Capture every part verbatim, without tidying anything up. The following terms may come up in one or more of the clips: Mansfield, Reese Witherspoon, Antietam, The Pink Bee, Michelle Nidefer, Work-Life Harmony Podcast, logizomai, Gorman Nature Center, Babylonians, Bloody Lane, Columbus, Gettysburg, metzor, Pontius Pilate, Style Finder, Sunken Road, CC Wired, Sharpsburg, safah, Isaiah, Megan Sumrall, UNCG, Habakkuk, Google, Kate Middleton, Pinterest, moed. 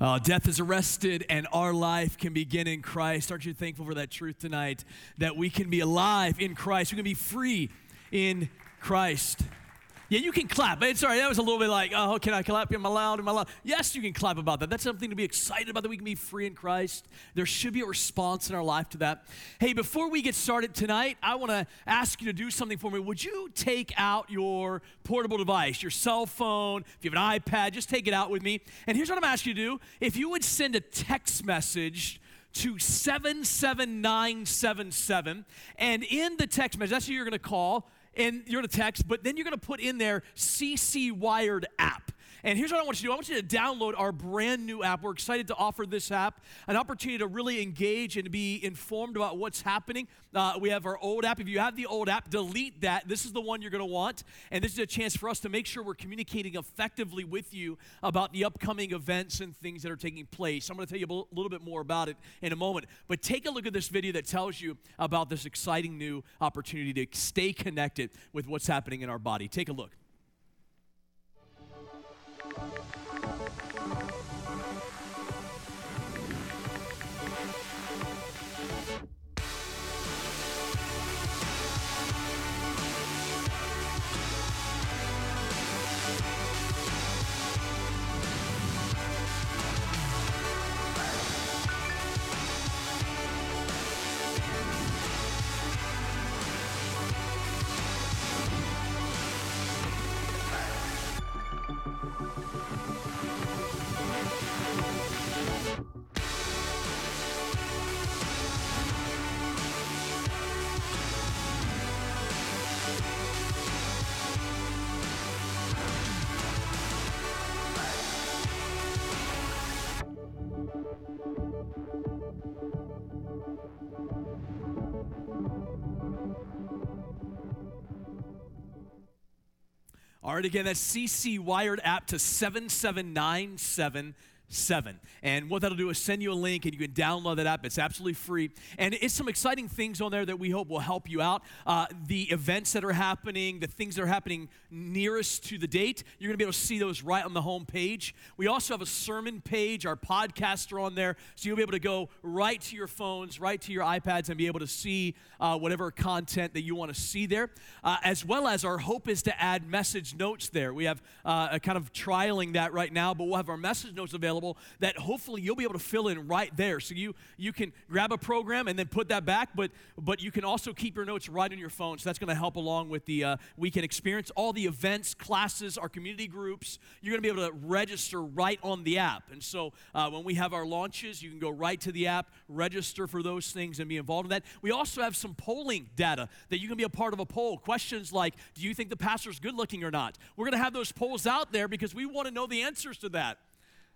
Uh, death is arrested and our life can begin in Christ. Aren't you thankful for that truth tonight, that we can be alive in Christ? We can be free in Christ. Yeah, you can clap. It's all right. That was a little bit like, oh, can I clap? Am I loud? Am I loud? Yes, you can clap about that. That's something to be excited about, that we can be free in Christ. There should be a response in our life to that. Hey, before we get started tonight, I want to ask you to do something for me. Would you take out your portable device, your cell phone? If you have an iPad, just take it out with me. And here's what I'm going to ask you to do. If you would send a text message to seven seven nine seven seven, and in the text message, that's who you're going to call, and you're going to text, but then you're going to put in there C C Wired app. And here's what I want you to do. I want you to download our brand new app. We're excited to offer this app, an opportunity to really engage and to be informed about what's happening. Uh, we have our old app. If you have the old app, delete that. This is the one you're going to want. And this is a chance for us to make sure we're communicating effectively with you about the upcoming events and things that are taking place. I'm going to tell you a little bit more about it in a moment. But take a look at this video that tells you about this exciting new opportunity to stay connected with what's happening in our body. Take a look. All right, again, that's C C Wired app to seven seven nine seven seven. And what that'll do is send you a link, and you can download that app. It's absolutely free. And it's some exciting things on there that we hope will help you out. Uh, the events that are happening, the things that are happening nearest to the date, you're going to be able to see those right on the home page. We also have a sermon page. Our podcasts are on there. So you'll be able to go right to your phones, right to your iPads, and be able to see uh, whatever content that you want to see there. Uh, as well as our hope is to add message notes there. We have uh, a kind of trialing that right now, but we'll have our message notes available that hopefully you'll be able to fill in right there. So you you can grab a program and then put that back, but but you can also keep your notes right on your phone. So that's going to help along with the uh, weekend experience. All the events, classes, our community groups, you're going to be able to register right on the app. And so uh, when we have our launches, you can go right to the app, register for those things, and be involved in that. We also have some polling data that you can be a part of a poll. Questions like, do you think the pastor's good looking or not? We're going to have those polls out there because we want to know the answers to that.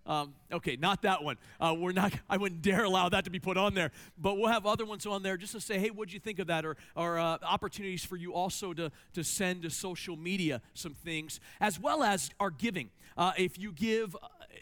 Um, okay, not that one. Uh, we're not. I wouldn't dare allow that to be put on there. But we'll have other ones on there just to say, hey, what'd you think of that? Or, or uh, opportunities for you also to, to send to social media some things, as well as our giving. Uh, if you give,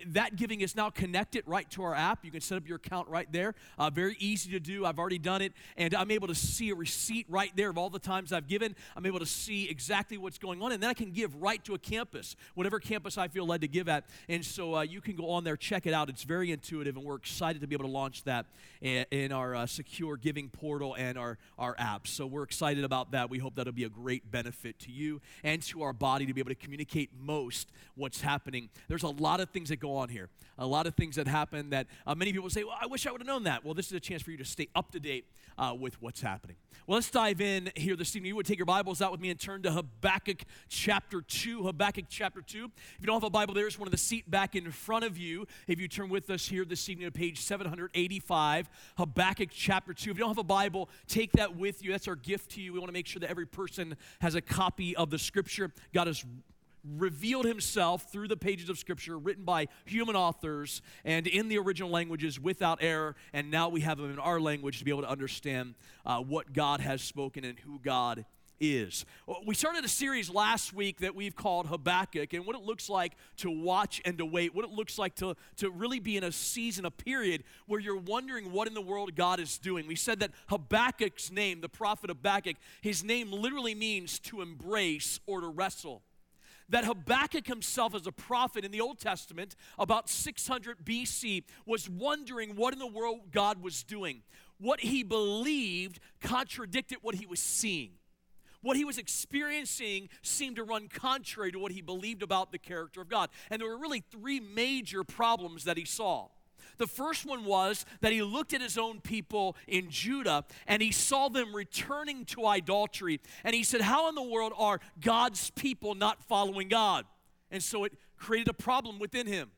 that giving is now connected right to our app. You can set up your account right there. Uh, very easy to do. I've already done it. And I'm able to see a receipt right there of all the times I've given. I'm able to see exactly what's going on. And then I can give right to a campus, whatever campus I feel led to give at. And so uh, you can go on there, check it out. It's very intuitive, and we're excited to be able to launch that in, in our uh, secure giving portal and our, our app. So we're excited about that. We hope that'll be a great benefit to you and to our body to be able to communicate most what's happening. There's a lot of things that go on here. A lot of things that happen that uh, many people say, well, I wish I would have known that. Well, this is a chance for you to stay up to date uh, with what's happening. Well, let's dive in here this evening. You would take your Bibles out with me and turn to Habakkuk chapter two. Habakkuk chapter two. If you don't have a Bible, there's one in the seat back in front of you. If you turn with us here this evening to page seven eighty-five, Habakkuk chapter two. If you don't have a Bible, take that with you. That's our gift to you. We want to make sure that every person has a copy of the Scripture. God is revealed himself through the pages of Scripture, written by human authors and in the original languages without error, and now we have them in our language to be able to understand uh, what God has spoken and who God is. We started a series last week that we've called Habakkuk, and what it looks like to watch and to wait, what it looks like to, to really be in a season, a period where you're wondering what in the world God is doing. We said that Habakkuk's name, the prophet Habakkuk, his name literally means to embrace or to wrestle. that Habakkuk himself, as a prophet in the Old Testament, about six hundred B C, was wondering what in the world God was doing. What he believed contradicted what he was seeing. What he was experiencing seemed to run contrary to what he believed about the character of God. And there were really three major problems that he saw. The first one was that he looked at his own people in Judah, and he saw them returning to idolatry. And he said, how in the world are God's people not following God? And so it created a problem within him.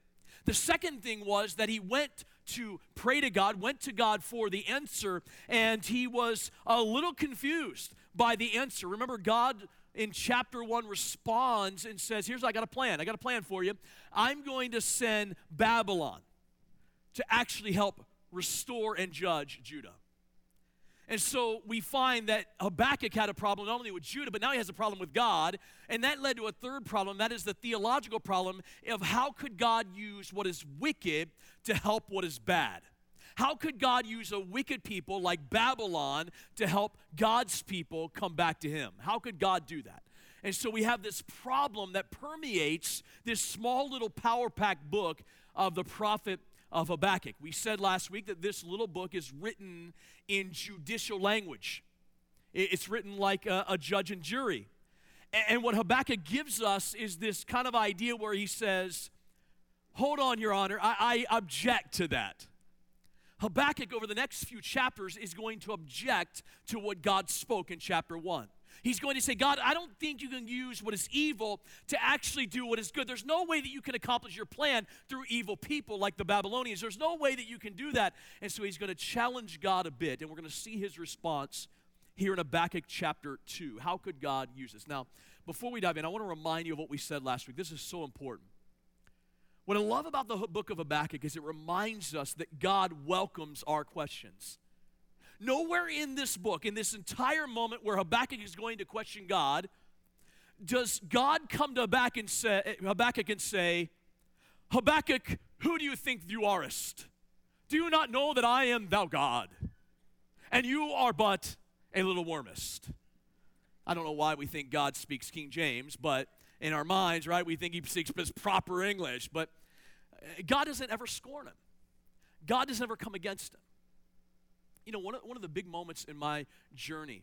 The second thing was that he went to pray to God, went to God for the answer, and he was a little confused by the answer. Remember, God in chapter one responds and says, here's I got a plan. I got a plan for you. I'm going to send Babylon to actually help restore and judge Judah. And so we find that Habakkuk had a problem not only with Judah, but now he has a problem with God. And that led to a third problem. That is the theological problem of how could God use what is wicked to help what is bad? How could God use a wicked people like Babylon to help God's people come back to him? How could God do that? And so we have this problem that permeates this small little power-packed book of the prophet of Habakkuk. We said last week that this little book is written in judicial language. It's written like a, a judge and jury. And what Habakkuk gives us is this kind of idea where he says, hold on, Your Honor, I, I object to that. Habakkuk, over the next few chapters, is going to object to what God spoke in chapter one. He's going to say, God, I don't think you can use what is evil to actually do what is good. There's no way that you can accomplish your plan through evil people like the Babylonians. There's no way that you can do that. And so he's going to challenge God a bit, and we're going to see his response here in Habakkuk chapter two. How could God use this? Now, before we dive in, I want to remind you of what we said last week. This is so important. What I love about the book of Habakkuk is it reminds us that God welcomes our questions. Nowhere in this book, in this entire moment where Habakkuk is going to question God, does God come to Habakkuk and say, Habakkuk, and say, Habakkuk, who do you think you arest? Do you not know that I am thou God? And you are but a little wormist. I don't know why we think God speaks King James, but in our minds, right, we think he speaks proper English. But God doesn't ever scorn him. God doesn't ever come against him. You know, one of, one of the big moments in my journey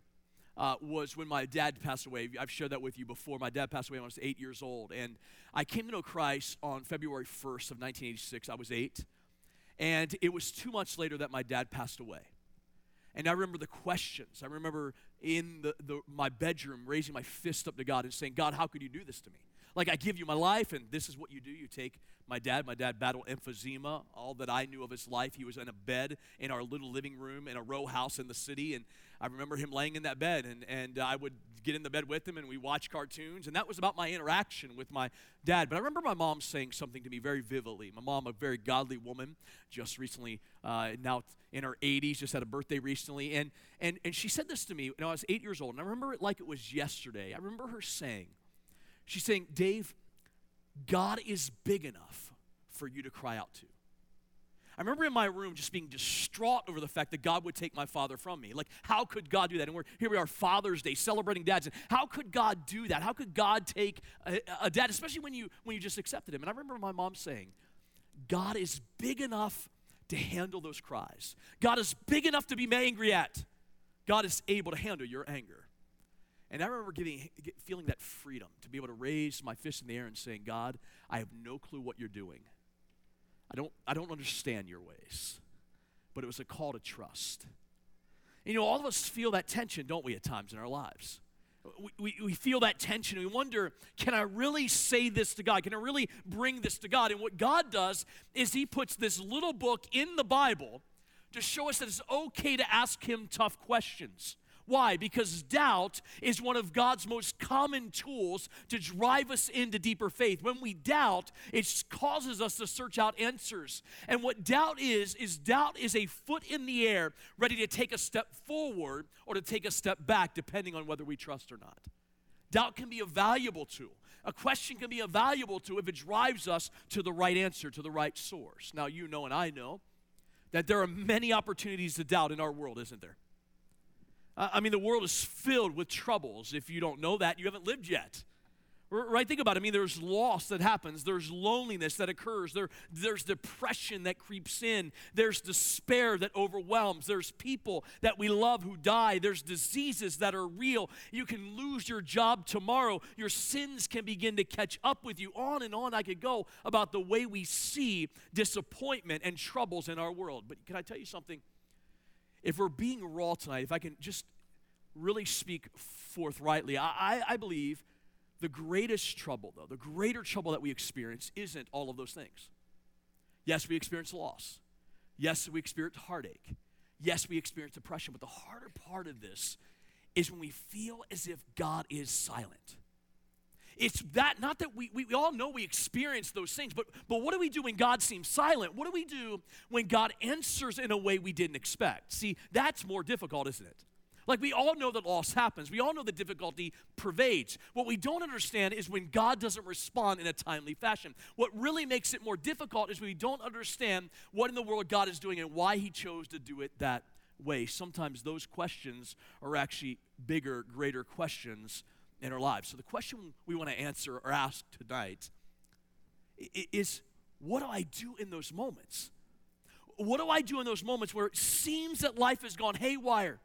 uh, was when my dad passed away. I've shared that with you before. My dad passed away when I was eight years old. And I came to know Christ on February first of nineteen eighty-six. I was eight. And it was two months later that my dad passed away. And I remember the questions. I remember in the, the my bedroom raising my fist up to God and saying, God, how could you do this to me? Like, I give you my life, and this is what you do. You take my dad. My dad battled emphysema. All that I knew of his life, he was in a bed in our little living room in a row house in the city. And I remember him laying in that bed, and, and I would get in the bed with him, and we watched cartoons. And that was about my interaction with my dad. But I remember my mom saying something to me very vividly. My mom, a very godly woman, just recently, uh, now in her eighties, just had a birthday recently. And, and, and she said this to me when I was eight years old, and I remember it like it was yesterday. I remember her saying, she's saying, Dave, God is big enough for you to cry out to. I remember in my room just being distraught over the fact that God would take my father from me. Like, how could God do that? And we're here we are, Father's Day, celebrating dads. And how could God do that? How could God take a, a dad, especially when you when you just accepted him? And I remember my mom saying, God is big enough to handle those cries. God is big enough to be angry at. God is able to handle your anger. And I remember getting, feeling that freedom to be able to raise my fist in the air and saying, God, I have no clue what you're doing. I don't, I don't understand your ways. But it was a call to trust. And, you know, all of us feel that tension, don't we, at times in our lives? We, we, we feel that tension. We wonder, can I really say this to God? Can I really bring this to God? And what God does is he puts this little book in the Bible to show us that it's okay to ask him tough questions. Why? Because doubt is one of God's most common tools to drive us into deeper faith. When we doubt, it causes us to search out answers. And what doubt is, is doubt is a foot in the air ready to take a step forward or to take a step back, depending on whether we trust or not. Doubt can be a valuable tool. A question can be a valuable tool if it drives us to the right answer, to the right source. Now, you know and I know that there are many opportunities to doubt in our world, isn't there? I mean, the world is filled with troubles. If you don't know that, you haven't lived yet. Right? Think about it. I mean, there's loss that happens. There's loneliness that occurs. There, there's depression that creeps in. There's despair that overwhelms. There's people that we love who die. There's diseases that are real. You can lose your job tomorrow. Your sins can begin to catch up with you. On and on I could go about the way we see disappointment and troubles in our world. But can I tell you something? If we're being raw tonight, if I can just really speak forthrightly, I, I, I believe the greatest trouble, though, the greater trouble that we experience isn't all of those things. Yes, we experience loss. Yes, we experience heartache. Yes, we experience depression. But the harder part of this is when we feel as if God is silent. It's that, not that we, we, we all know we experience those things, but, but what do we do when God seems silent? What do we do when God answers in a way we didn't expect? See, that's more difficult, isn't it? Like, we all know that loss happens. We all know that difficulty pervades. What we don't understand is when God doesn't respond in a timely fashion. What really makes it more difficult is we don't understand what in the world God is doing and why he chose to do it that way. Sometimes those questions are actually bigger, greater questions in our lives. So the question we want to answer or ask tonight is, what do I do in those moments? What do I do in those moments where it seems that life has gone haywire?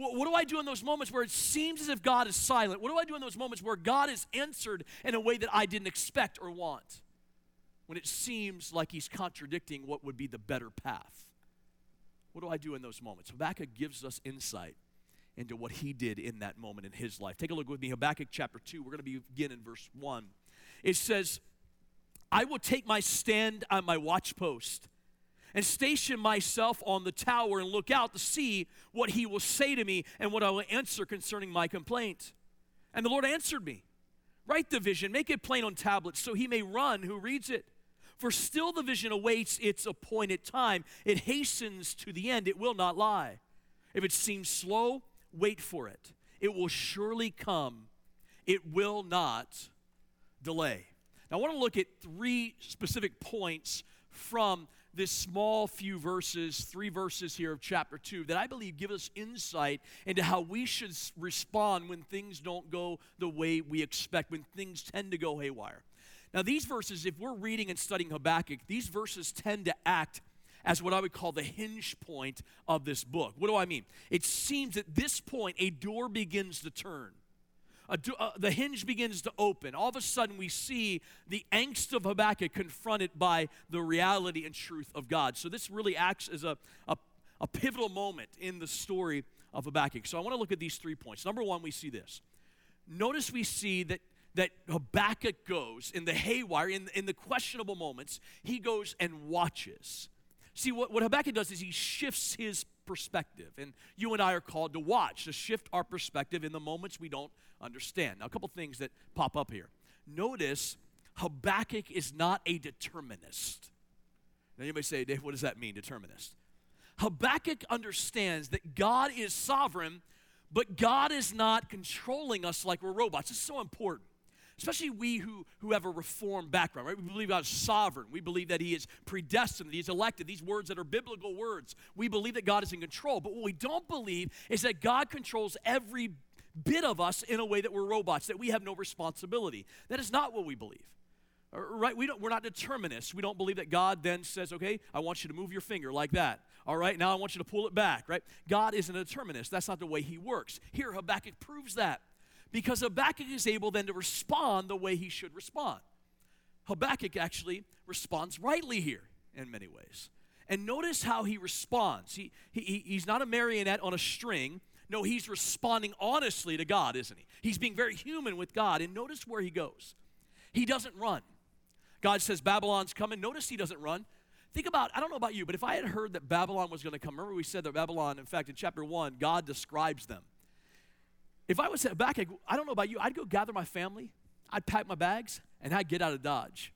What do I do in those moments where it seems as if God is silent? What do I do in those moments where God is answered in a way that I didn't expect or want? When it seems like he's contradicting what would be the better path. What do I do in those moments? Habakkuk gives us insight into what he did in that moment in his life. Take a look with me, Habakkuk chapter two. We're going to begin in verse one. It says, I will take my stand on my watchpost and station myself on the tower and look out to see what he will say to me and what I will answer concerning my complaint. And the Lord answered me, write the vision, make it plain on tablets so he may run who reads it. For still the vision awaits its appointed time. It hastens to the end, it will not lie. If it seems slow, wait for it. It will surely come. It will not delay. Now I want to look at three specific points from this small few verses, three verses here of chapter two, that I believe give us insight into how we should respond when things don't go the way we expect, when things tend to go haywire. Now these verses, if we're reading and studying Habakkuk, these verses tend to act as what I would call the hinge point of this book. What do I mean? It seems at this point a door begins to turn. A do, uh, the hinge begins to open. All of a sudden, we see the angst of Habakkuk confronted by the reality and truth of God. So this really acts as a, a, a pivotal moment in the story of Habakkuk. So I want to look at these three points. Number one, we see this. Notice we see that, that Habakkuk goes in the haywire, in, in the questionable moments, he goes and watches. See, what, what Habakkuk does is he shifts his perspective, and you and I are called to watch, to shift our perspective in the moments we don't understand. Now, a couple things that pop up here. Notice Habakkuk is not a determinist. Now, you may say, Dave, what does that mean, determinist? Habakkuk understands that God is sovereign, but God is not controlling us like we're robots. This is so important. Especially we who, who have a reformed background, right? We believe God is sovereign. We believe that he is predestined, that he is elected. These words that are biblical words. We believe that God is in control. But what we don't believe is that God controls every bit of us in a way that we're robots, that we have no responsibility. That is not what we believe. Right? We don't, we're not determinists. We don't believe that God then says, okay, I want you to move your finger like that. All right, now I want you to pull it back, right? God isn't a determinist. That's not the way he works. Here, Habakkuk proves that. Because Habakkuk is able then to respond the way he should respond. Habakkuk actually responds rightly here in many ways. And notice how he responds. He, he He's not a marionette on a string. No, he's responding honestly to God, isn't he? He's being very human with God. And notice where he goes. He doesn't run. God says Babylon's coming. Notice he doesn't run. Think about, I don't know about you, but if I had heard that Babylon was going to come, remember we said that Babylon, in fact, in chapter one, God describes them. If I was back, I don't know about you, I'd go gather my family, I'd pack my bags, and I'd get out of Dodge.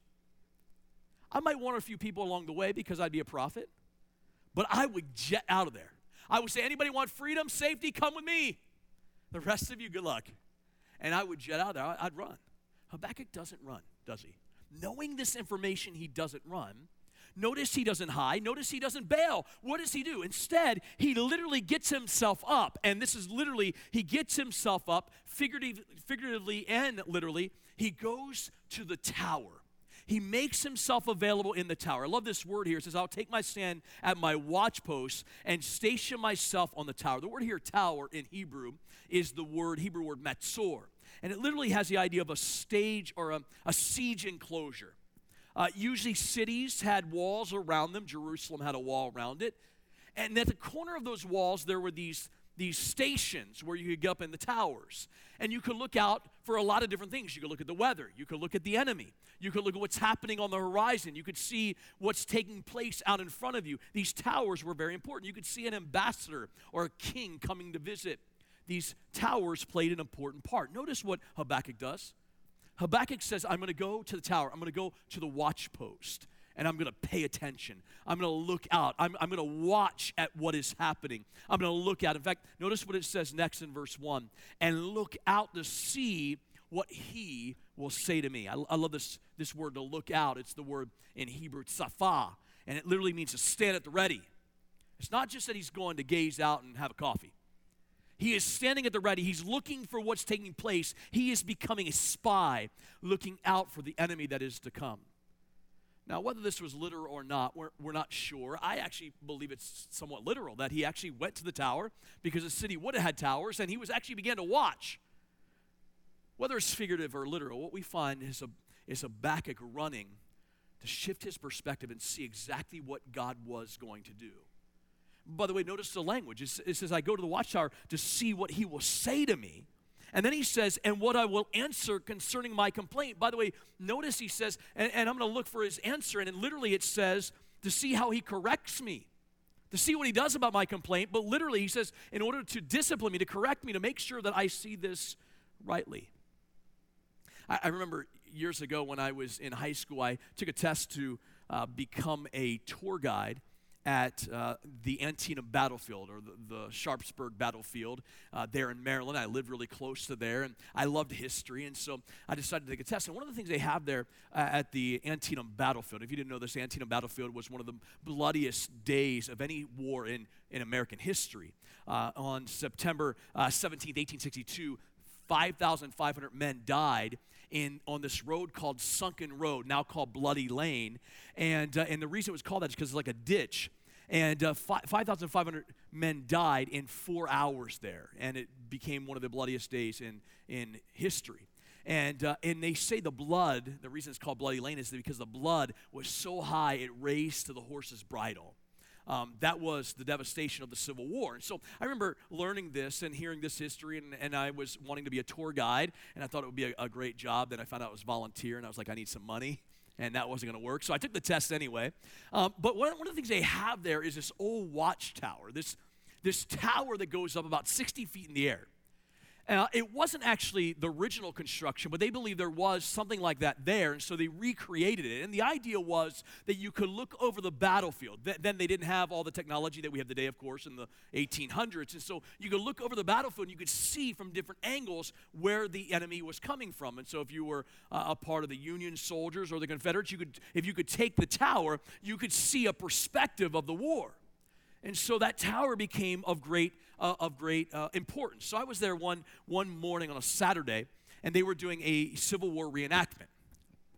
I might warn a few people along the way because I'd be a prophet, but I would jet out of there. I would say, anybody want freedom, safety, come with me. The rest of you, good luck. And I would jet out of there, I'd run. Habakkuk doesn't run, does he? Knowing this information, he doesn't run. Notice he doesn't hide. Notice he doesn't bail. What does he do? Instead, he literally gets himself up. And this is literally, he gets himself up figuratively, figuratively and literally. He goes to the tower. He makes himself available in the tower. I love this word here. It says, I'll take my stand at my watchpost and station myself on the tower. The word here, tower, in Hebrew, is the word, Hebrew word metzor. And it literally has the idea of a stage or a, a siege enclosure. Uh, usually cities had walls around them. Jerusalem had a wall around it. And at the corner of those walls, there were these these stations where you could get up in the towers. And you could look out for a lot of different things. You could look at the weather. You could look at the enemy. You could look at what's happening on the horizon. You could see what's taking place out in front of you. These towers were very important. You could see an ambassador or a king coming to visit. These towers played an important part. Notice what Habakkuk does. Habakkuk says, I'm going to go to the tower. I'm going to go to the watch post. And I'm going to pay attention. I'm going to look out. I'm, I'm going to watch at what is happening. I'm going to look out. In fact, notice what it says next in verse one. And look out to see what he will say to me. I, I love this, this word, to look out. It's the word in Hebrew, safah. And it literally means to stand at the ready. It's not just that he's going to gaze out and have a coffee. He is standing at the ready. He's looking for what's taking place. He is becoming a spy, looking out for the enemy that is to come. Now, whether this was literal or not, we're, we're not sure. I actually believe it's somewhat literal, that he actually went to the tower because the city would have had towers, and he was actually began to watch. Whether it's figurative or literal, what we find is, a, is Habakkuk running to shift his perspective and see exactly what God was going to do. By the way, notice the language. It, it says, I go to the watchtower to see what he will say to me. And then he says, and what I will answer concerning my complaint. By the way, notice he says, and, and I'm going to look for his answer. And it literally it says, to see how he corrects me, to see what he does about my complaint. But literally he says, in order to discipline me, to correct me, to make sure that I see this rightly. I, I remember years ago when I was in high school, I took a test to uh, become a tour guide at uh, the Antietam battlefield, or the, the Sharpsburg battlefield uh, there in Maryland. I lived really close to there, and I loved history, and so I decided to take a test. And one of the things they have there uh, at the Antietam battlefield, if you didn't know this, Antietam battlefield was one of the bloodiest days of any war in, in American history. Uh, on September uh, seventeenth, eighteen sixty-two, five thousand five hundred men died in on this road called Sunken Road, now called Bloody Lane. And uh, and the reason it was called that is because it's like a ditch. And uh, five thousand five hundred men died in four hours there. And it became one of the bloodiest days in, in history. And uh, and they say the blood, the reason it's called Bloody Lane is because the blood was so high it raised to the horse's bridle. Um, that was the devastation of the Civil War. And so I remember learning this and hearing this history, and, and I was wanting to be a tour guide, and I thought it would be a, a great job. Then I found out it was volunteer, and I was like, I need some money, and that wasn't going to work. So I took the test anyway. Um, but one, one of the things they have there is this old watchtower, this, this tower that goes up about sixty feet in the air. Uh, it wasn't actually the original construction, but they believe there was something like that there, and so they recreated it. And the idea was that you could look over the battlefield. Th- then they didn't have all the technology that we have today, of course, in the eighteen hundreds. And so you could look over the battlefield, and you could see from different angles where the enemy was coming from. And so if you were uh, a part of the Union soldiers or the Confederates, you could, if you could take the tower, you could see a perspective of the war. And so that tower became of great uh, of great uh, importance. So I was there one one morning on a Saturday, and they were doing a Civil War reenactment.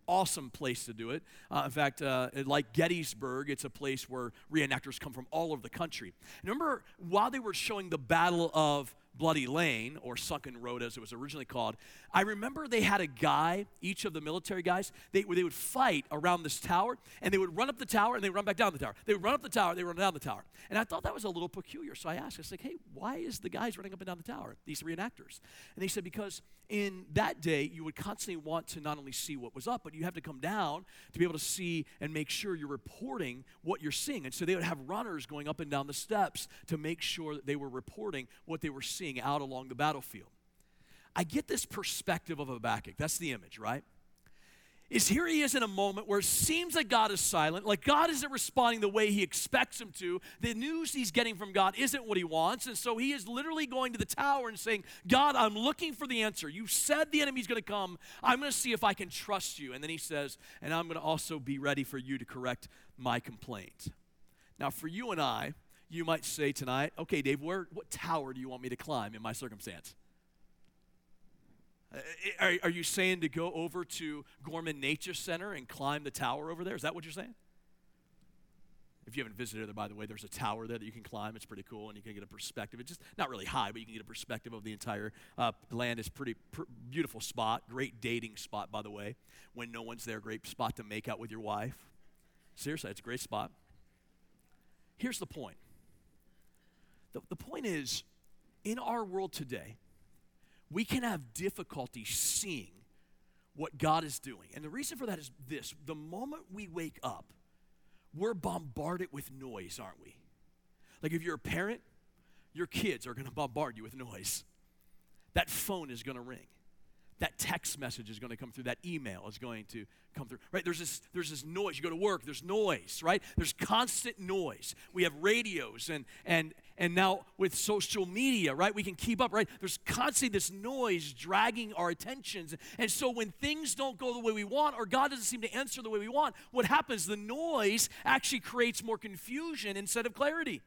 Awesome place to do it. Uh, in fact, uh, like Gettysburg, it's a place where reenactors come from all over the country. And remember, while they were showing the Battle of Bloody Lane, or Sunken Road as it was originally called, I remember they had a guy, each of the military guys, they, they would fight around this tower, and they would run up the tower, and they would run back down the tower. They would run up the tower, they would run down the tower. And I thought that was a little peculiar, so I asked, I was like, hey, why is the guys running up and down the tower, these reenactors? And they said, because in that day, you would constantly want to not only see what was up, but you have to come down to be able to see and make sure you're reporting what you're seeing. And so they would have runners going up and down the steps to make sure that they were reporting what they were seeing out along the battlefield. I get this perspective of Habakkuk. That's the image, right? Is here he is in a moment where it seems like God is silent, like God isn't responding the way he expects him to. The news he's getting from God isn't what he wants, and so he is literally going to the tower and saying, God, I'm looking for the answer. You said the enemy's going to come. I'm going to see if I can trust you. And then he says, and I'm going to also be ready for you to correct my complaint. Now, for you and I, you might say tonight, okay, Dave, where, what tower do you want me to climb in my circumstance? Are, are you saying to go over to Gorman Nature Center and climb the tower over there? Is that what you're saying? If you haven't visited it, by the way, there's a tower there that you can climb. It's pretty cool, and you can get a perspective. It's just not really high, but you can get a perspective of the entire uh, land. It's pretty pr- beautiful spot, great dating spot, by the way. When no one's there, great spot to make out with your wife. Seriously, it's a great spot. Here's the point. The, the point is, in our world today, we can have difficulty seeing what God is doing. And the reason for that is this. The moment we wake up, we're bombarded with noise, aren't we? Like if you're a parent, your kids are going to bombard you with noise. That phone is going to ring. That text message is going to come through. That email is going to come through. Right? There's this, there's this noise. You go to work, there's noise, right? There's constant noise. We have radios and and and now with social media, right? We can keep up, right? There's constantly this noise dragging our attentions. And so when things don't go the way we want, or God doesn't seem to answer the way we want, what happens? The noise actually creates more confusion instead of clarity.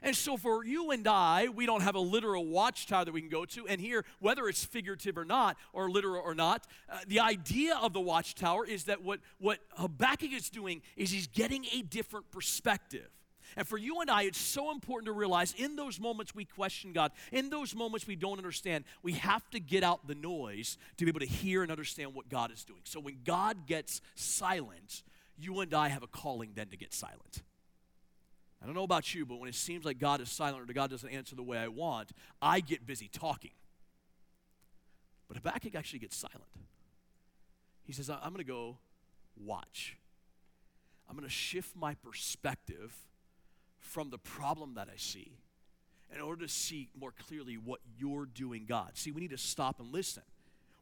And so for you and I, we don't have a literal watchtower that we can go to. And here, whether it's figurative or not, or literal or not, uh, the idea of the watchtower is that what, what Habakkuk is doing is he's getting a different perspective. And for you and I, it's so important to realize in those moments we question God, in those moments we don't understand, we have to get out the noise to be able to hear and understand what God is doing. So when God gets silent, you and I have a calling then to get silent. I don't know about you, but when it seems like God is silent or God doesn't answer the way I want, I get busy talking. But Habakkuk actually gets silent. He says, I'm going to go watch. I'm going to shift my perspective from the problem that I see in order to see more clearly what you're doing, God. See, we need to stop and listen.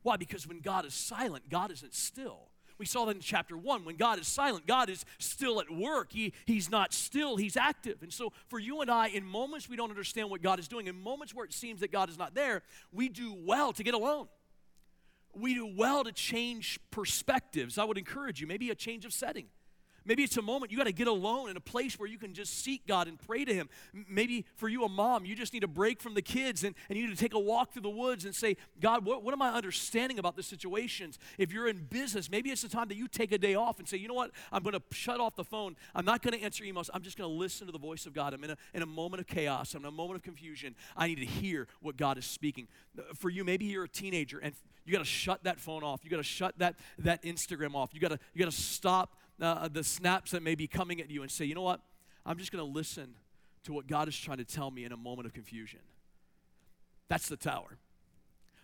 Why? Because when God is silent, God isn't still. We saw that in chapter one. When God is silent, God is still at work. He, he's not still. He's active. And so for you and I, in moments we don't understand what God is doing, in moments where it seems that God is not there, we do well to get alone. We do well to change perspectives. I would encourage you, maybe a change of setting. Maybe it's a moment you got to get alone in a place where you can just seek God and pray to Him. Maybe for you, a mom, you just need a break from the kids and, and you need to take a walk through the woods and say, God, what, what am I understanding about this situation? If you're in business, maybe it's the time that you take a day off and say, you know what, I'm going to shut off the phone. I'm not going to answer emails. I'm just going to listen to the voice of God. I'm in a, in a moment of chaos. I'm in a moment of confusion. I need to hear what God is speaking. For you, maybe you're a teenager and you got to shut that phone off. You got to shut that, that Instagram off. You got to you got to stop Uh, the snaps that may be coming at you and say, you know what, I'm just going to listen to what God is trying to tell me in a moment of confusion. That's the tower.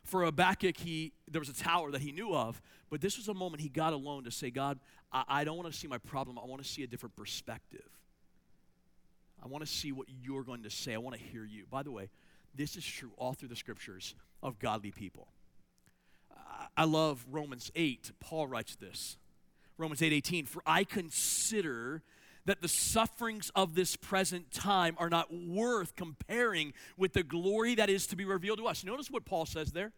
For Habakkuk, he, there was a tower that he knew of, but this was a moment he got alone to say, God, I, I don't want to see my problem. I want to see a different perspective. I want to see what you're going to say. I want to hear you. By the way, this is true all through the scriptures of godly people. I, I love Romans eight. Paul writes this. Romans eight eighteen, for I consider that the sufferings of this present time are not worth comparing with the glory that is to be revealed to us. Notice what Paul says there.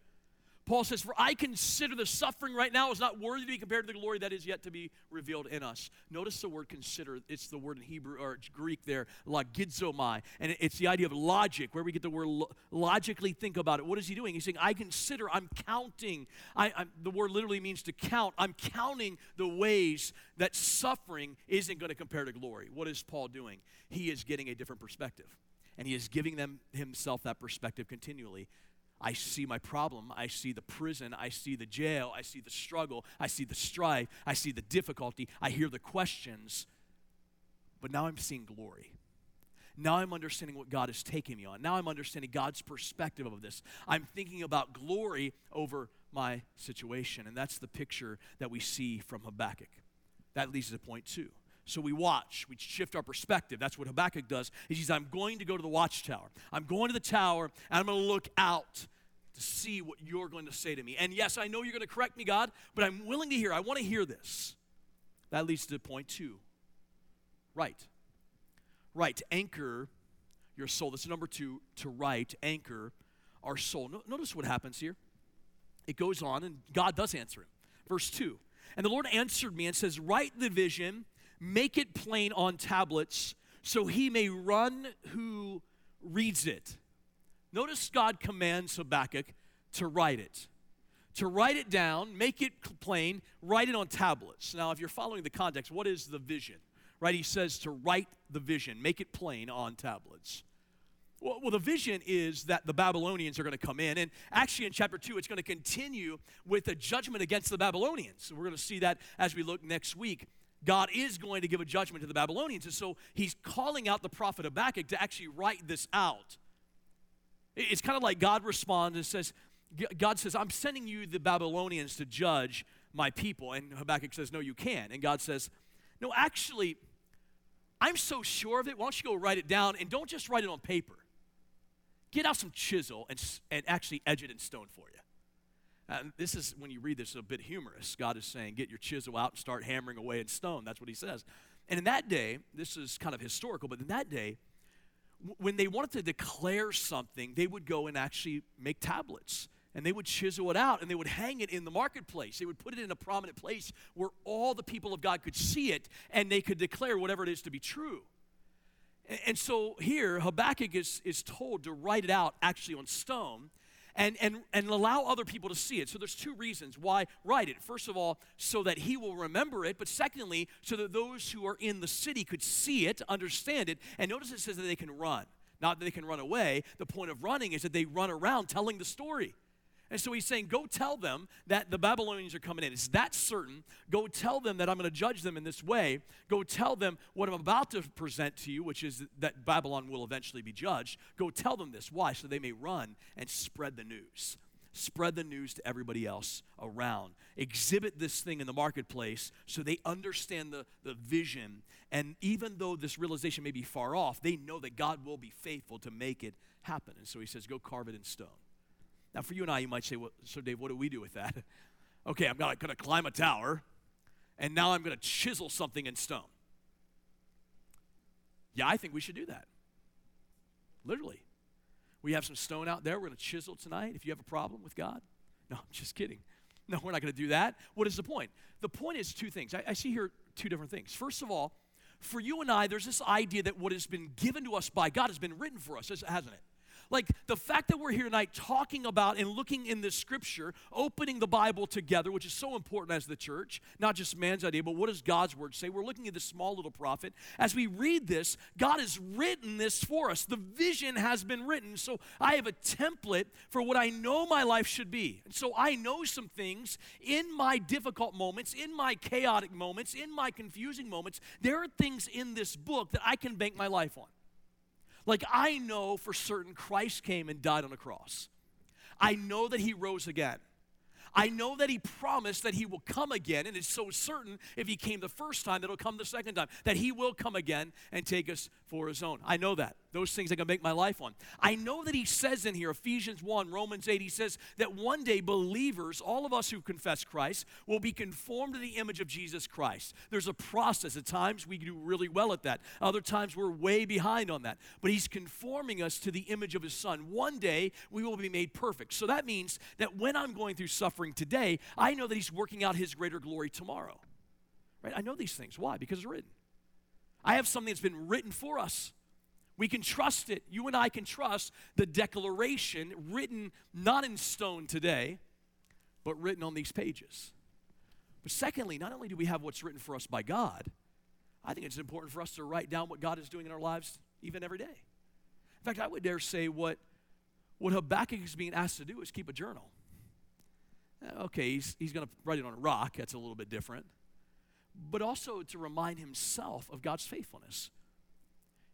Paul says, for I consider the suffering right now is not worthy to be compared to the glory that is yet to be revealed in us. Notice the word consider. It's the word in Hebrew or it's Greek there, logizomai. And it's the idea of logic, where we get the word lo- logically think about it. What is he doing? He's saying, I consider, I'm counting. I, I'm, the word literally means to count. I'm counting the ways that suffering isn't going to compare to glory. What is Paul doing? He is getting a different perspective. And he is giving them himself that perspective continually. I see my problem, I see the prison, I see the jail, I see the struggle, I see the strife, I see the difficulty, I hear the questions, but now I'm seeing glory. Now I'm understanding what God is taking me on. Now I'm understanding God's perspective of this. I'm thinking about glory over my situation, and that's the picture that we see from Habakkuk. That leads to point two. So we watch, we shift our perspective. That's what Habakkuk does. He says, I'm going to go to the watchtower. I'm going to the tower, and I'm going to look out to see what you're going to say to me. And yes, I know you're going to correct me, God, but I'm willing to hear. I want to hear this. That leads to point two. Right. Right. Anchor your soul. That's number two, to right, anchor our soul. No, notice what happens here. It goes on, and God does answer him. Verse two. And the Lord answered me and says, write the vision, make it plain on tablets, so he may run who reads it. Notice God commands Habakkuk to write it. to write it down, make it plain, write it on tablets. Now, if you're following the context, what is the vision? Right, he says to write the vision, make it plain on tablets. Well, well, the vision is that the Babylonians are going to come in. And actually in chapter two, it's going to continue with a judgment against the Babylonians. We're going to see that as we look next week. God is going to give a judgment to the Babylonians. And so he's calling out the prophet Habakkuk to actually write this out. It's kind of like God responds and says, God says, I'm sending you the Babylonians to judge my people. And Habakkuk says, no, you can't. And God says, no, actually, I'm so sure of it. Why don't you go write it down, and don't just write it on paper. Get out some chisel and, and actually etch it in stone for you. And this is, when you read this, a bit humorous. God is saying, get your chisel out and start hammering away in stone. That's what he says. And in that day, this is kind of historical, but in that day, when they wanted to declare something, they would go and actually make tablets. And they would chisel it out, and they would hang it in the marketplace. They would put it in a prominent place where all the people of God could see it, and they could declare whatever it is to be true. And, and so here, Habakkuk is, is told to write it out actually on stone and, and, and allow other people to see it. So there's two reasons why write it. First of all, so that he will remember it, but secondly, so that those who are in the city could see it, understand it, and notice it says that they can run. Not that they can run away. The point of running is that they run around telling the story. And so he's saying, go tell them that the Babylonians are coming in. It's that certain. Go tell them that I'm going to judge them in this way. Go tell them what I'm about to present to you, which is that Babylon will eventually be judged. Go tell them this. Why? So they may run and spread the news. Spread the news to everybody else around. Exhibit this thing in the marketplace so they understand the, the vision. And even though this realization may be far off, they know that God will be faithful to make it happen. And so he says, go carve it in stone. Now, for you and I, you might say, well, so Dave, what do we do with that? Okay, I'm not going to climb a tower, and now I'm going to chisel something in stone. Yeah, I think we should do that. Literally. We have some stone out there. We're going to chisel tonight if you have a problem with God. No, I'm just kidding. No, we're not going to do that. What is the point? The point is two things. I, I see here two different things. First of all, for you and I, there's this idea that what has been given to us by God has been written for us, hasn't it? Like, the fact that we're here tonight talking about and looking in this scripture, opening the Bible together, which is so important as the church, not just man's idea, but what does God's word say? We're looking at this small little prophet. As we read this, God has written this for us. The vision has been written. So I have a template for what I know my life should be. And so I know some things in my difficult moments, in my chaotic moments, in my confusing moments. There are things in this book that I can bank my life on. Like, I know for certain Christ came and died on a cross. I know that he rose again. I know that he promised that he will come again, and it's so certain if he came the first time that he'll come the second time, that he will come again and take us for his own. I know that. Those things I can make my life on. I know that he says in here, Ephesians one, Romans eight, he says that one day believers, all of us who confess Christ, will be conformed to the image of Jesus Christ. There's a process. At times we do really well at that. Other times we're way behind on that. But he's conforming us to the image of his son. One day we will be made perfect. So that means that when I'm going through suffering today, I know that he's working out his greater glory tomorrow. Right? I know these things. Why? Because it's written. I have something that's been written for us. We can trust it. You and I can trust the declaration written not in stone today, but written on these pages. But secondly, not only do we have what's written for us by God, I think it's important for us to write down what God is doing in our lives even every day. In fact, I would dare say what, what Habakkuk is being asked to do is keep a journal. Okay, he's, he's going to write it on a rock. That's a little bit different. But also to remind himself of God's faithfulness.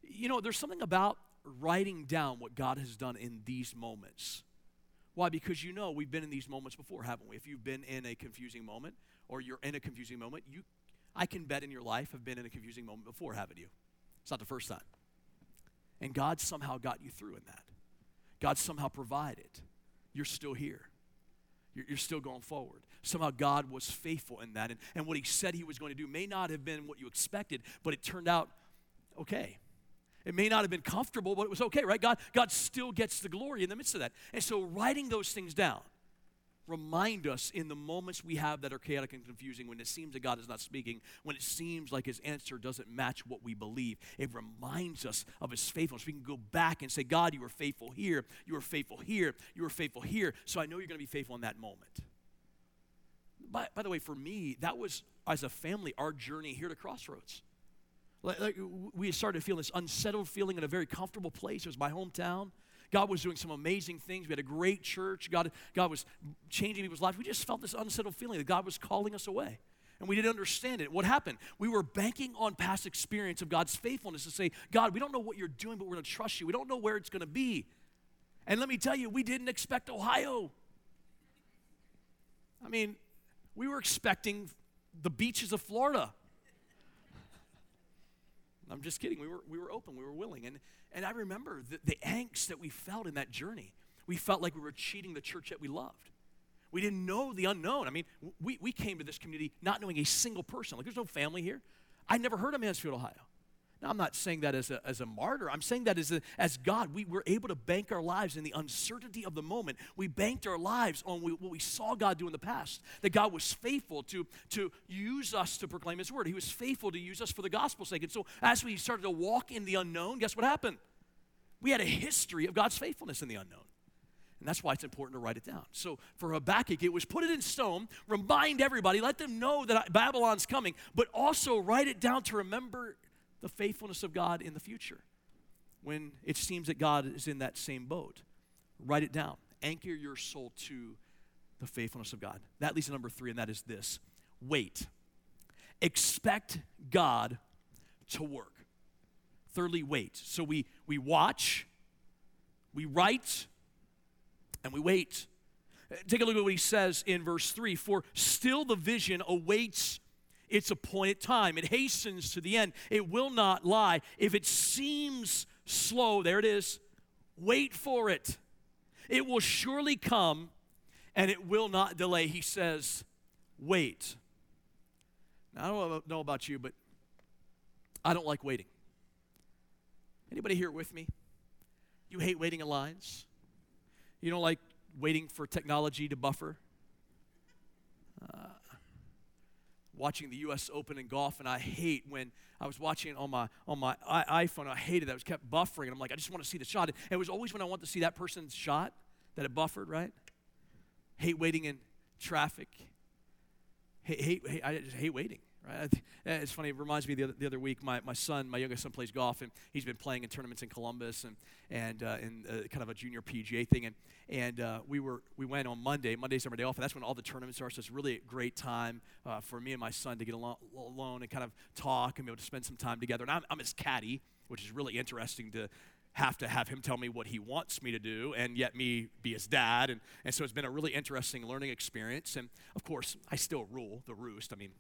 You know, there's something about writing down what God has done in these moments. Why? Because you know we've been in these moments before, haven't we? If you've been in a confusing moment or you're in a confusing moment, you, I can bet in your life have been in a confusing moment before, haven't you? It's not the first time. And God somehow got you through in that. God somehow provided. You're still here. You're still going forward. Somehow God was faithful in that. And, and what he said he was going to do may not have been what you expected, but it turned out okay. It may not have been comfortable, but it was okay, right? God, God still gets the glory in the midst of that. And so writing those things down remind us in the moments we have that are chaotic and confusing, when it seems that God is not speaking, when it seems like his answer doesn't match what we believe, it reminds us of his faithfulness. We can go back and say, God, you were faithful here, you were faithful here, you were faithful here, so I know you're going to be faithful in that moment. by, by the way, for me, that was, as a family, our journey here to Crossroads. Like, like we started feeling this unsettled feeling in a very comfortable place. It was my hometown. God was doing some amazing things. We had a great church. God, God was changing people's lives. We just felt this unsettled feeling that God was calling us away. And we didn't understand it. What happened? We were banking on past experience of God's faithfulness to say, God, we don't know what you're doing, but we're going to trust you. We don't know where it's going to be. And let me tell you, we didn't expect Ohio. I mean, we were expecting the beaches of Florida. I'm just kidding. We were we were open. We were willing. And and I remember the, the angst that we felt in that journey. We felt like we were cheating the church that we loved. We didn't know the unknown. I mean, we, we came to this community not knowing a single person. Like, there's no family here. I never heard of Mansfield, Ohio. Now, I'm not saying that as a, as a martyr. I'm saying that as, a, as God. We were able to bank our lives in the uncertainty of the moment. We banked our lives on we, what we saw God do in the past, that God was faithful to, to use us to proclaim his word. He was faithful to use us for the gospel's sake. And so as we started to walk in the unknown, guess what happened? We had a history of God's faithfulness in the unknown. And that's why it's important to write it down. So for Habakkuk, it was put it in stone, remind everybody, let them know that Babylon's coming, but also write it down to remember the faithfulness of God in the future. When it seems that God is in that same boat, write it down. Anchor your soul to the faithfulness of God. That leads to number three, and that is this. Wait. Expect God to work. Thirdly, wait. So we, we watch, we write, and we wait. Take a look at what he says in verse three. For still the vision awaits its appointed time. It hastens to the end. It will not lie. If it seems slow, there it is, wait for it. It will surely come, and it will not delay. He says, wait. Now, I don't know about you, but I don't like waiting. Anybody here with me? You hate waiting in lines? You don't like waiting for technology to buffer? Uh, watching the U S Open in golf, and I hate when I was watching it on my on my iPhone. I hated that. It was kept buffering, and I'm like, I just want to see the shot. And it was always when I want to see that person's shot that it buffered, right? Hate waiting in traffic. Hate, hate, hate I just hate waiting. Right? It's funny, it reminds me the other, the other week, my, my son, my youngest son plays golf, and he's been playing in tournaments in Columbus and and uh, in uh, kind of a junior P G A thing, and and uh, we were we went on Monday. Monday's our day off, and that's when all the tournaments are, so it's really a great time uh, for me and my son to get along, alone and kind of talk and be able to spend some time together. And I'm, I'm his caddy, which is really interesting to have to have him tell me what he wants me to do and yet me be his dad. And, and so it's been a really interesting learning experience. And, of course, I still rule the roost. I mean,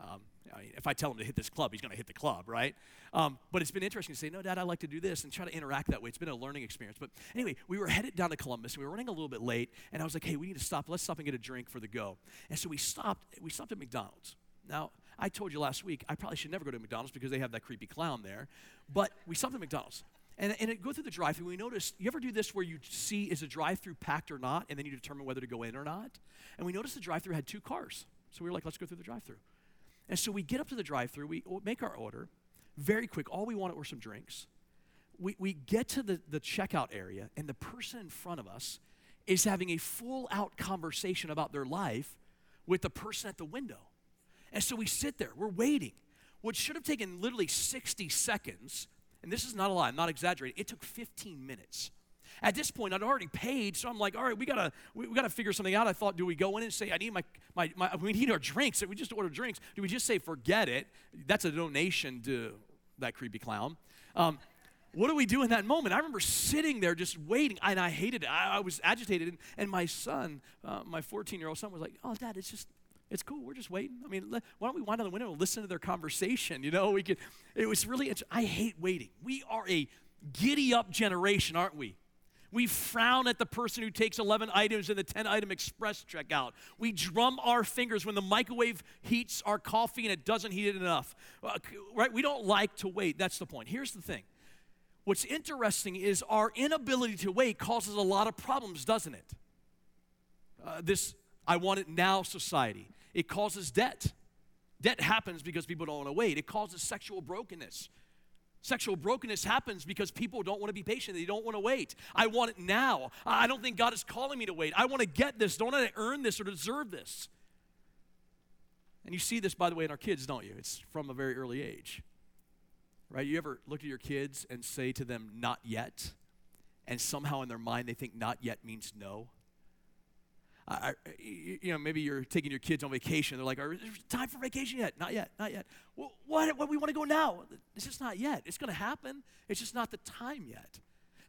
Um, I mean, if I tell him to hit this club, he's going to hit the club, right? Um, but it's been interesting to say, no, Dad, I like to do this, and try to interact that way. It's been a learning experience. But anyway, we were headed down to Columbus, and we were running a little bit late, and I was like, hey, we need to stop. Let's stop and get a drink for the go. And so we stopped. We stopped at McDonald's. Now, I told you last week, I probably should never go to McDonald's because they have that creepy clown there. But we stopped at McDonald's. And, and it go through the drive-thru. We noticed, you ever do this where you see is the drive-thru packed or not, and then you determine whether to go in or not? And we noticed the drive-thru had two cars. So we were like, let's go through the drive-thru. And so we get up to the drive-thru, we make our order, very quick, all we wanted were some drinks. We we get to the, the checkout area, and the person in front of us is having a full-out conversation about their life with the person at the window. And so we sit there, we're waiting. What should have taken literally sixty seconds, and this is not a lie, I'm not exaggerating, it took fifteen minutes. At this point, I'd already paid, so I'm like, all right, we gotta we, we gotta figure something out. I thought, do we go in and say, I need my, my, my we need our drinks. We just ordered drinks. Do we just say, forget it? That's a donation to that creepy clown. Um, what do we do in that moment? I remember sitting there just waiting, and I hated it. I, I was agitated, and, and my son, uh, my fourteen-year-old son was like, oh, Dad, it's just, it's cool. We're just waiting. I mean, le- why don't we wind down the window and listen to their conversation? You know, we could, it was really, int- I hate waiting. We are a giddy-up generation, aren't we? We frown at the person who takes eleven items in the ten-item express checkout. We drum our fingers when the microwave heats our coffee and it doesn't heat it enough. Uh, right? We don't like to wait. That's the point. Here's the thing. What's interesting is our inability to wait causes a lot of problems, doesn't it? Uh, this I want it now society. It causes debt. Debt happens because people don't want to wait. It causes sexual brokenness. Sexual brokenness happens because people don't want to be patient. They don't want to wait. I want it now. I don't think God is calling me to wait. I want to get this. Don't want to earn this or deserve this. And you see this, by the way, in our kids, don't you? It's from a very early age, right? You ever look at your kids and say to them, not yet, and somehow in their mind they think not yet means no? I, you know, maybe you're taking your kids on vacation. They're like, "Are there time for vacation yet? Not yet, not yet. Well, what? What? We want to go now. It's just not yet. It's going to happen. It's just not the time yet."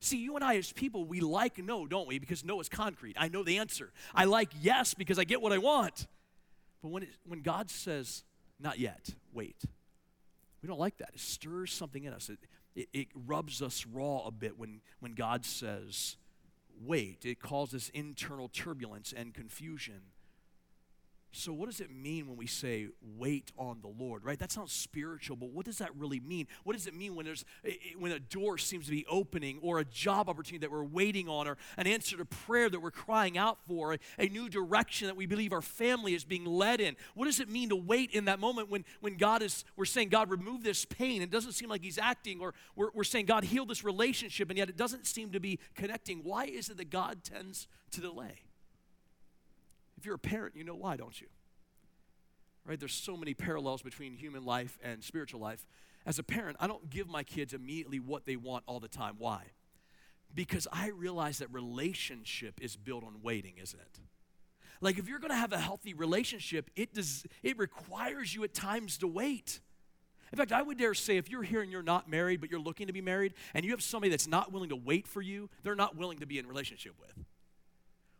See, you and I as people, we like no, don't we? Because no is concrete. I know the answer. I like yes because I get what I want. But when it, when God says, not yet, wait, we don't like that. It stirs something in us. It, it, it rubs us raw a bit when, when God says, wait. It causes internal turbulence and confusion. So what does it mean when we say, wait on the Lord, right? That sounds spiritual, but what does that really mean? What does it mean when there's when a door seems to be opening, or a job opportunity that we're waiting on, or an answer to prayer that we're crying out for, a, a new direction that we believe our family is being led in? What does it mean to wait in that moment when, when God is, we're saying, God, remove this pain, and it doesn't seem like he's acting, or we're, we're saying, God, heal this relationship, and yet it doesn't seem to be connecting? Why is it that God tends to delay? If you're a parent, you know why, don't you? Right? There's so many parallels between human life and spiritual life. As a parent, I don't give my kids immediately what they want all the time. Why? Because I realize that relationship is built on waiting, isn't it? Like, if you're going to have a healthy relationship, it does, it requires you at times to wait. In fact, I would dare say if you're here and you're not married, but you're looking to be married, and you have somebody that's not willing to wait for you, they're not willing to be in a relationship with.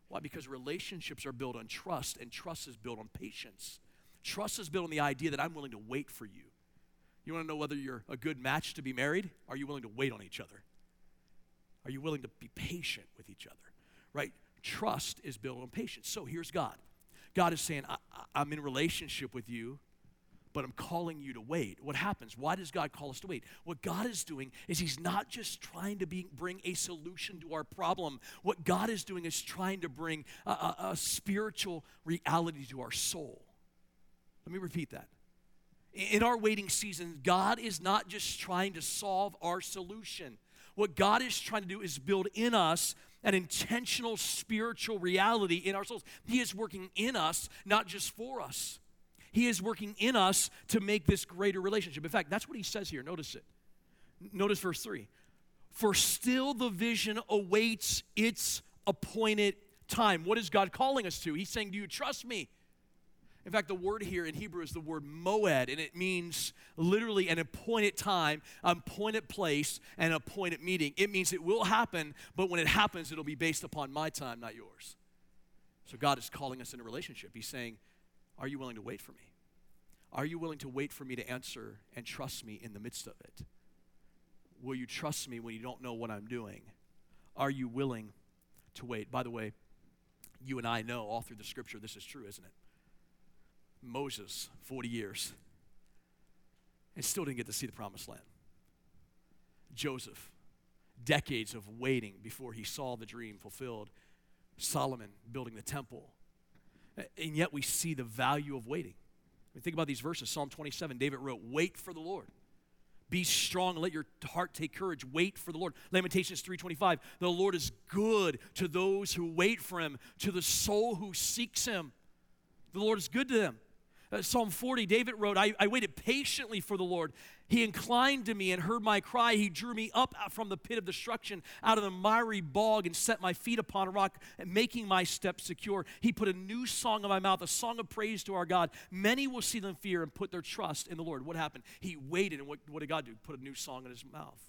Why? Because relationships are built on trust, and trust is built on patience. Trust is built on the idea that I'm willing to wait for you. You want to know whether you're a good match to be married? Are you willing to wait on each other? Are you willing to be patient with each other? Right? Trust is built on patience. So here's God. God is saying, I, I'm in relationship with you, but I'm calling you to wait. What happens? Why does God call us to wait? What God is doing is he's not just trying to be, bring a solution to our problem. What God is doing is trying to bring a, a, a spiritual reality to our soul. Let me repeat that. In our waiting season, God is not just trying to solve our solution. What God is trying to do is build in us an intentional spiritual reality in our souls. He is working in us, not just for us. He is working in us to make this greater relationship. In fact, that's what he says here. Notice it. Notice verse three. For still the vision awaits its appointed time. What is God calling us to? He's saying, do you trust me? In fact, the word here in Hebrew is the word moed, and it means literally an appointed time, an appointed place, and an appointed meeting. It means it will happen, but when it happens, it'll be based upon my time, not yours. So God is calling us into a relationship. He's saying, are you willing to wait for me? Are you willing to wait for me to answer and trust me in the midst of it? Will you trust me when you don't know what I'm doing? Are you willing to wait? By the way, you and I know all through the scripture this is true, isn't it? Moses, forty years, and still didn't get to see the promised land. Joseph, decades of waiting before he saw the dream fulfilled. Solomon building the temple. And yet we see the value of waiting. I mean, think about these verses. Psalm twenty-seven, David wrote, wait for the Lord. Be strong and let your heart take courage. Wait for the Lord. Lamentations three twenty-five, the Lord is good to those who wait for him, to the soul who seeks him. The Lord is good to them. Uh, Psalm forty, David wrote, I, I waited patiently for the Lord. He inclined to me and heard my cry. He drew me up from the pit of destruction, out of the miry bog, and set my feet upon a rock, making my steps secure. He put a new song in my mouth, a song of praise to our God. Many will see them fear and put their trust in the Lord. What happened? He waited, and what, what did God do? Put a new song in his mouth.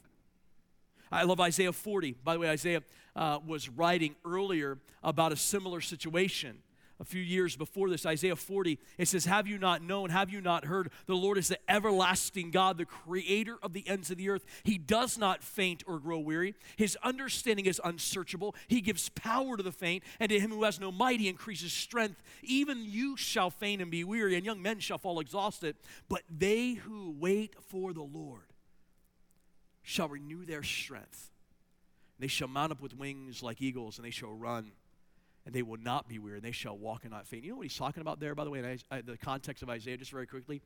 I love Isaiah forty. By the way, Isaiah uh, was writing earlier about a similar situation. A few years before this, Isaiah forty, it says, have you not known, have you not heard? The Lord is the everlasting God, the creator of the ends of the earth. He does not faint or grow weary. His understanding is unsearchable. He gives power to the faint, and to him who has no might, he increases strength. Even you shall faint and be weary, and young men shall fall exhausted. But they who wait for the Lord shall renew their strength. They shall mount up with wings like eagles, and they shall run, and they will not be weary, and they shall walk and not faint. You know what he's talking about there, by the way, in I, I, the context of Isaiah, just very quickly?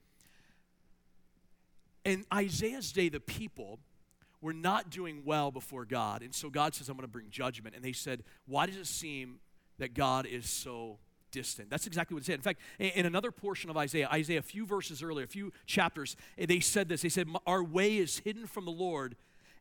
In Isaiah's day, the people were not doing well before God, and so God says, I'm going to bring judgment. And they said, why does it seem that God is so distant. That's exactly what it said. In fact, in another portion of Isaiah, Isaiah a few verses earlier, a few chapters, they said this. They said, our way is hidden from the Lord,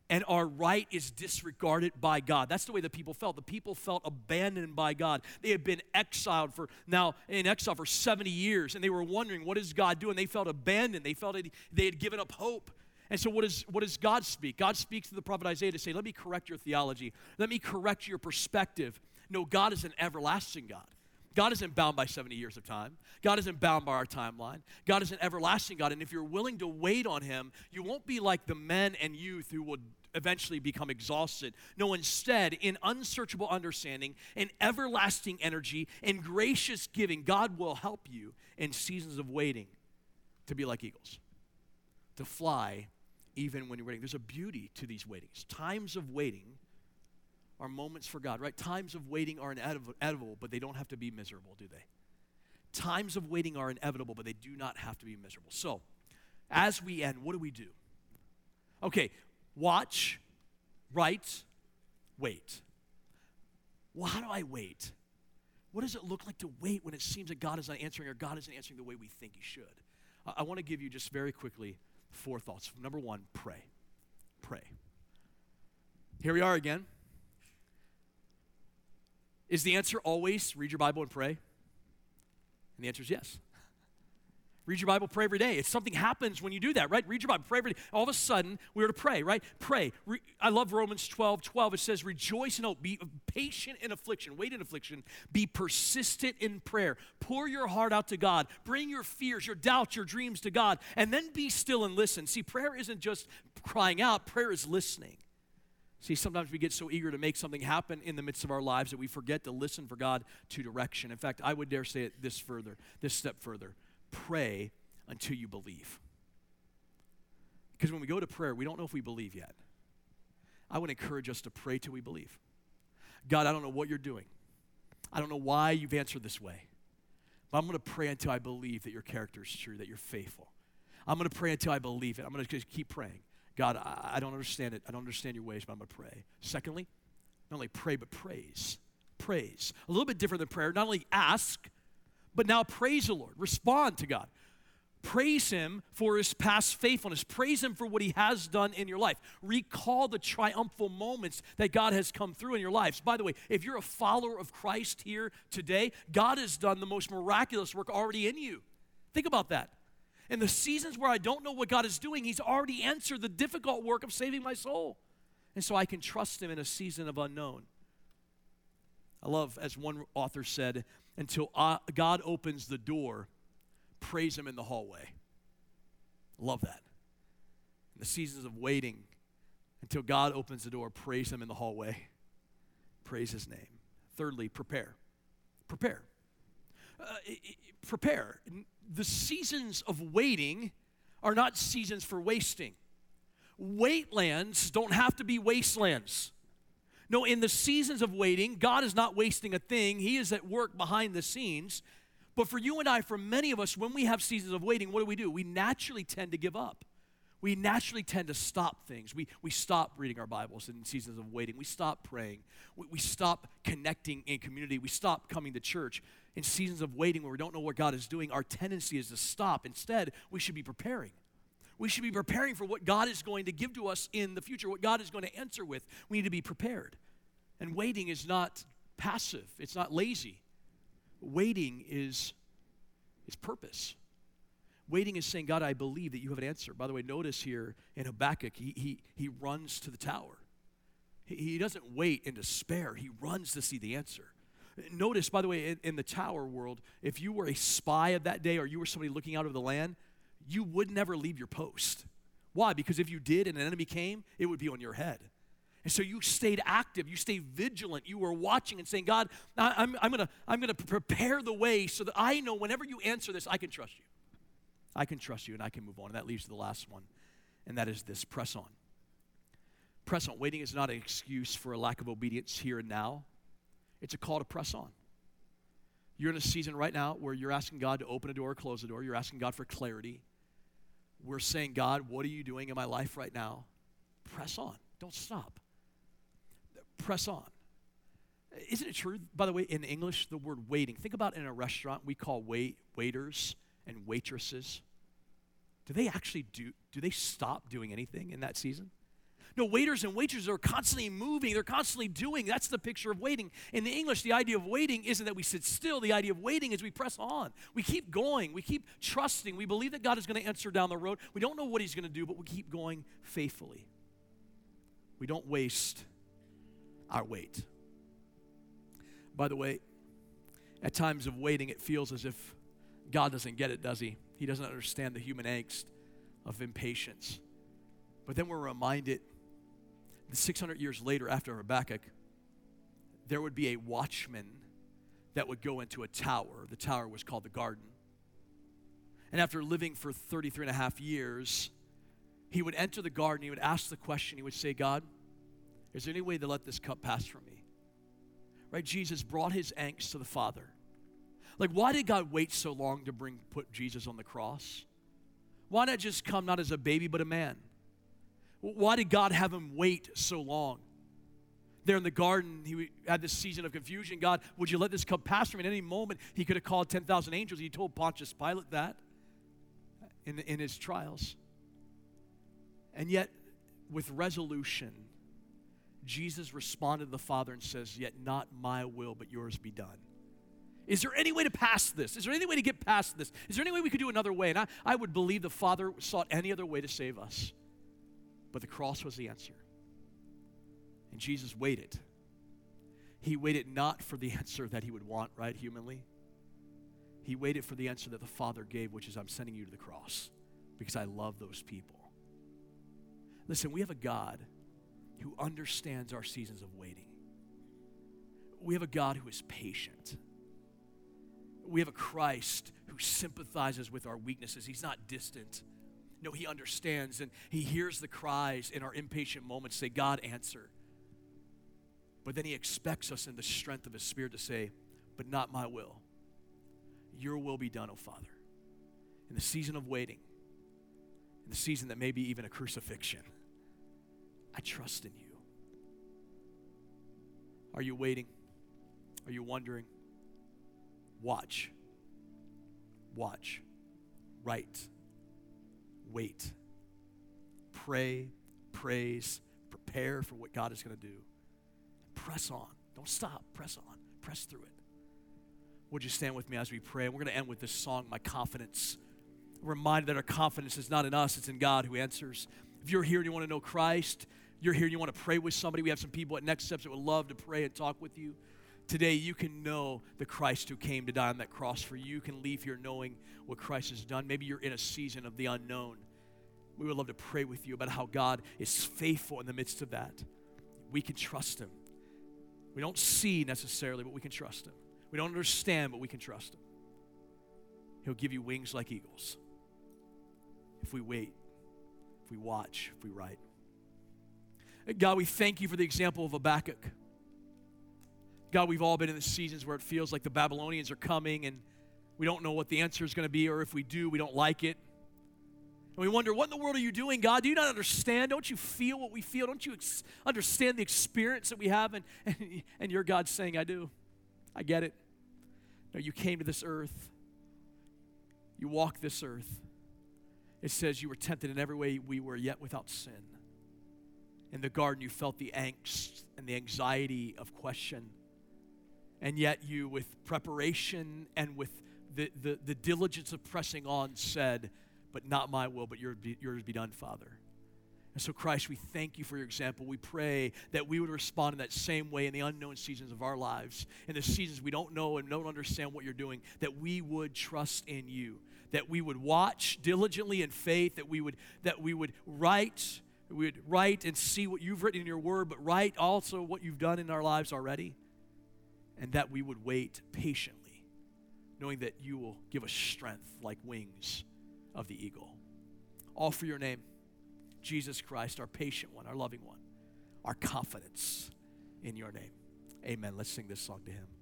and our right is disregarded by God. That's the way the people felt. The people felt abandoned by God. They had been exiled for, now in exile for seventy years, and they were wondering, what is God doing? They felt abandoned. They felt they had given up hope. And so what is, what does God speak? God speaks to the prophet Isaiah to say, let me correct your theology. Let me correct your perspective. No, God is an everlasting God. God isn't bound by seventy years of time. God isn't bound by our timeline. God is an everlasting God. And if you're willing to wait on him, you won't be like the men and youth who will eventually become exhausted. No, instead, in unsearchable understanding, in everlasting energy, in gracious giving, God will help you in seasons of waiting to be like eagles, to fly even when you're waiting. There's a beauty to these waitings. Times of waiting are moments for God, right? Times of waiting are inevitable, but they don't have to be miserable, do they? Times of waiting are inevitable, but they do not have to be miserable. So, as we end, what do we do? Okay, watch, write, wait. Well, how do I wait? What does it look like to wait when it seems that God is not answering or God isn't answering the way we think he should? I, I want to give you just very quickly four thoughts. Number one, pray. Pray. Here we are again. Is the answer always read your Bible and pray? And the answer is yes. Read your Bible, pray every day. It's something happens when you do that, right? Read your Bible, pray every day. All of a sudden, we are to pray, right? Pray. Re- I love Romans twelve twelve. It says, rejoice in hope. Be patient in affliction. Wait in affliction. Be persistent in prayer. Pour your heart out to God. Bring your fears, your doubts, your dreams to God. And then be still and listen. See, prayer isn't just crying out. Prayer is listening. See, sometimes we get so eager to make something happen in the midst of our lives that we forget to listen for God to direction. In fact, I would dare say it this further, this step further. Pray until you believe. Because when we go to prayer, we don't know if we believe yet. I would encourage us to pray till we believe. God, I don't know what you're doing. I don't know why you've answered this way. But I'm going to pray until I believe that your character is true, that you're faithful. I'm going to pray until I believe it. I'm going to just keep praying. God, I don't understand it. I don't understand your ways, but I'm going to pray. Secondly, not only pray, but praise. Praise. A little bit different than prayer. Not only ask, but now praise the Lord. Respond to God. Praise him for his past faithfulness. Praise him for what he has done in your life. Recall the triumphal moments that God has come through in your lives. By the way, if you're a follower of Christ here today, God has done the most miraculous work already in you. Think about that. In the seasons where I don't know what God is doing, he's already answered the difficult work of saving my soul. And so I can trust him in a season of unknown. I love, as one author said, until God opens the door, praise him in the hallway. Love that. In the seasons of waiting, until God opens the door, praise him in the hallway. Praise his name. Thirdly, prepare. Prepare. Uh, prepare. The seasons of waiting are not seasons for wasting. Wastelands don't have to be wastelands. No, in the seasons of waiting, God is not wasting a thing. He is at work behind the scenes. But for you and I, for many of us, when we have seasons of waiting, what do we do? We naturally tend to give up. We naturally tend to stop things. We, we stop reading our Bibles in seasons of waiting. We stop praying. We, we stop connecting in community. We stop coming to church. In seasons of waiting where we don't know what God is doing, our tendency is to stop. Instead, we should be preparing. We should be preparing for what God is going to give to us in the future, what God is going to answer with. We need to be prepared. And waiting is not passive. It's not lazy. Waiting is, is purpose. Waiting is saying, God, I believe that you have an answer. By the way, notice here in Habakkuk, he, he, he runs to the tower. He, he doesn't wait in despair. He runs to see the answer. Notice, by the way, in, in the tower world, if you were a spy of that day or you were somebody looking out over the land, you would never leave your post. Why? Because if you did and an enemy came, it would be on your head. And so you stayed active. You stayed vigilant. You were watching and saying, God, I, I'm, I'm going to I'm gonna prepare the way so that I know whenever you answer this, I can trust you. I can trust you and I can move on. And that leads to the last one, and that is this, press on. Press on. Waiting is not an excuse for a lack of obedience here and now. It's a call to press on. You're in a season right now where you're asking God to open a door or close a door. You're asking God for clarity. We're saying, God, what are you doing in my life right now? Press on. Don't stop. Press on. Isn't it true, by the way, in English, the word waiting? Think about in a restaurant, we call wait waiters and waitresses. Do they actually do, do they stop doing anything in that season? No, waiters and waitresses are constantly moving. They're constantly doing. That's the picture of waiting. In the English, the idea of waiting isn't that we sit still. The idea of waiting is we press on. We keep going. We keep trusting. We believe that God is going to answer down the road. We don't know what he's going to do, but we keep going faithfully. We don't waste our wait. By the way, at times of waiting, it feels as if God doesn't get it, does he? He doesn't understand the human angst of impatience. But then we're reminded that six hundred years later, after Habakkuk, there would be a watchman that would go into a tower. The tower was called the Garden. And after living for thirty-three and a half years, he would enter the garden. He would ask the question. He would say, God, is there any way to let this cup pass from me? Right? Jesus brought his angst to the Father. Like, why did God wait so long to bring put Jesus on the cross? Why not just come not as a baby but a man? Why did God have him wait so long? There in the garden, he had this season of confusion. God, would you let this cup pass from me? At any moment, he could have called ten thousand angels. He told Pontius Pilate that in, in his trials. And yet, with resolution, Jesus responded to the Father and says, yet not my will, but yours be done. Is there any way to pass this? Is there any way to get past this? Is there any way we could do another way? And I, I would believe the Father sought any other way to save us. But the cross was the answer. And Jesus waited. He waited not for the answer that he would want, right, humanly. He waited for the answer that the Father gave, which is, I'm sending you to the cross because I love those people. Listen, we have a God who understands our seasons of waiting. We have a God who is patient. We have a Christ who sympathizes with our weaknesses. He's not distant. No, he understands, and he hears the cries in our impatient moments say, God, answer. But then he expects us in the strength of his Spirit to say, but not my will. Your will be done, O Father. In the season of waiting, in the season that may be even a crucifixion, I trust in you. Are you waiting? Are you wondering? Watch. Watch. Write. Wait, pray, praise, prepare for what God is going to do. Press on. Don't stop. Press on. Press through it. Would you stand with me as we pray? We're going to end with this song, My Confidence. We're reminded that our confidence is not in us, it's in God who answers. If you're here and you want to know Christ, you're here and you want to pray with somebody, we have some people at Next Steps that would love to pray and talk with you. Today, you can know the Christ who came to die on that cross for you. You can leave here knowing what Christ has done. Maybe you're in a season of the unknown. We would love to pray with you about how God is faithful in the midst of that. We can trust him. We don't see necessarily, but we can trust him. We don't understand, but we can trust him. He'll give you wings like eagles. If we wait, if we watch, if we write. God, we thank you for the example of Habakkuk. God, we've all been in the seasons where it feels like the Babylonians are coming and we don't know what the answer is going to be, or if we do, we don't like it. And we wonder, what in the world are you doing, God? Do you not understand? Don't you feel what we feel? Don't you ex- understand the experience that we have? And, and, and your God's saying, I do. I get it. No, you came to this earth. You walked this earth. It says you were tempted in every way we were, yet without sin. In the garden, you felt the angst and the anxiety of question. And yet you, with preparation and with the, the, the diligence of pressing on, said, but not my will, but yours be, yours be done, Father. And so, Christ, we thank you for your example. We pray that we would respond in that same way in the unknown seasons of our lives, in the seasons we don't know and don't understand what you're doing, that we would trust in you, that we would watch diligently in faith, that we would, that we would write, we would write and see what you've written in your word, but write also what you've done in our lives already. And that we would wait patiently, knowing that you will give us strength like wings of the eagle. All for your name, Jesus Christ, our patient one, our loving one, our confidence in your name. Amen. Let's sing this song to him.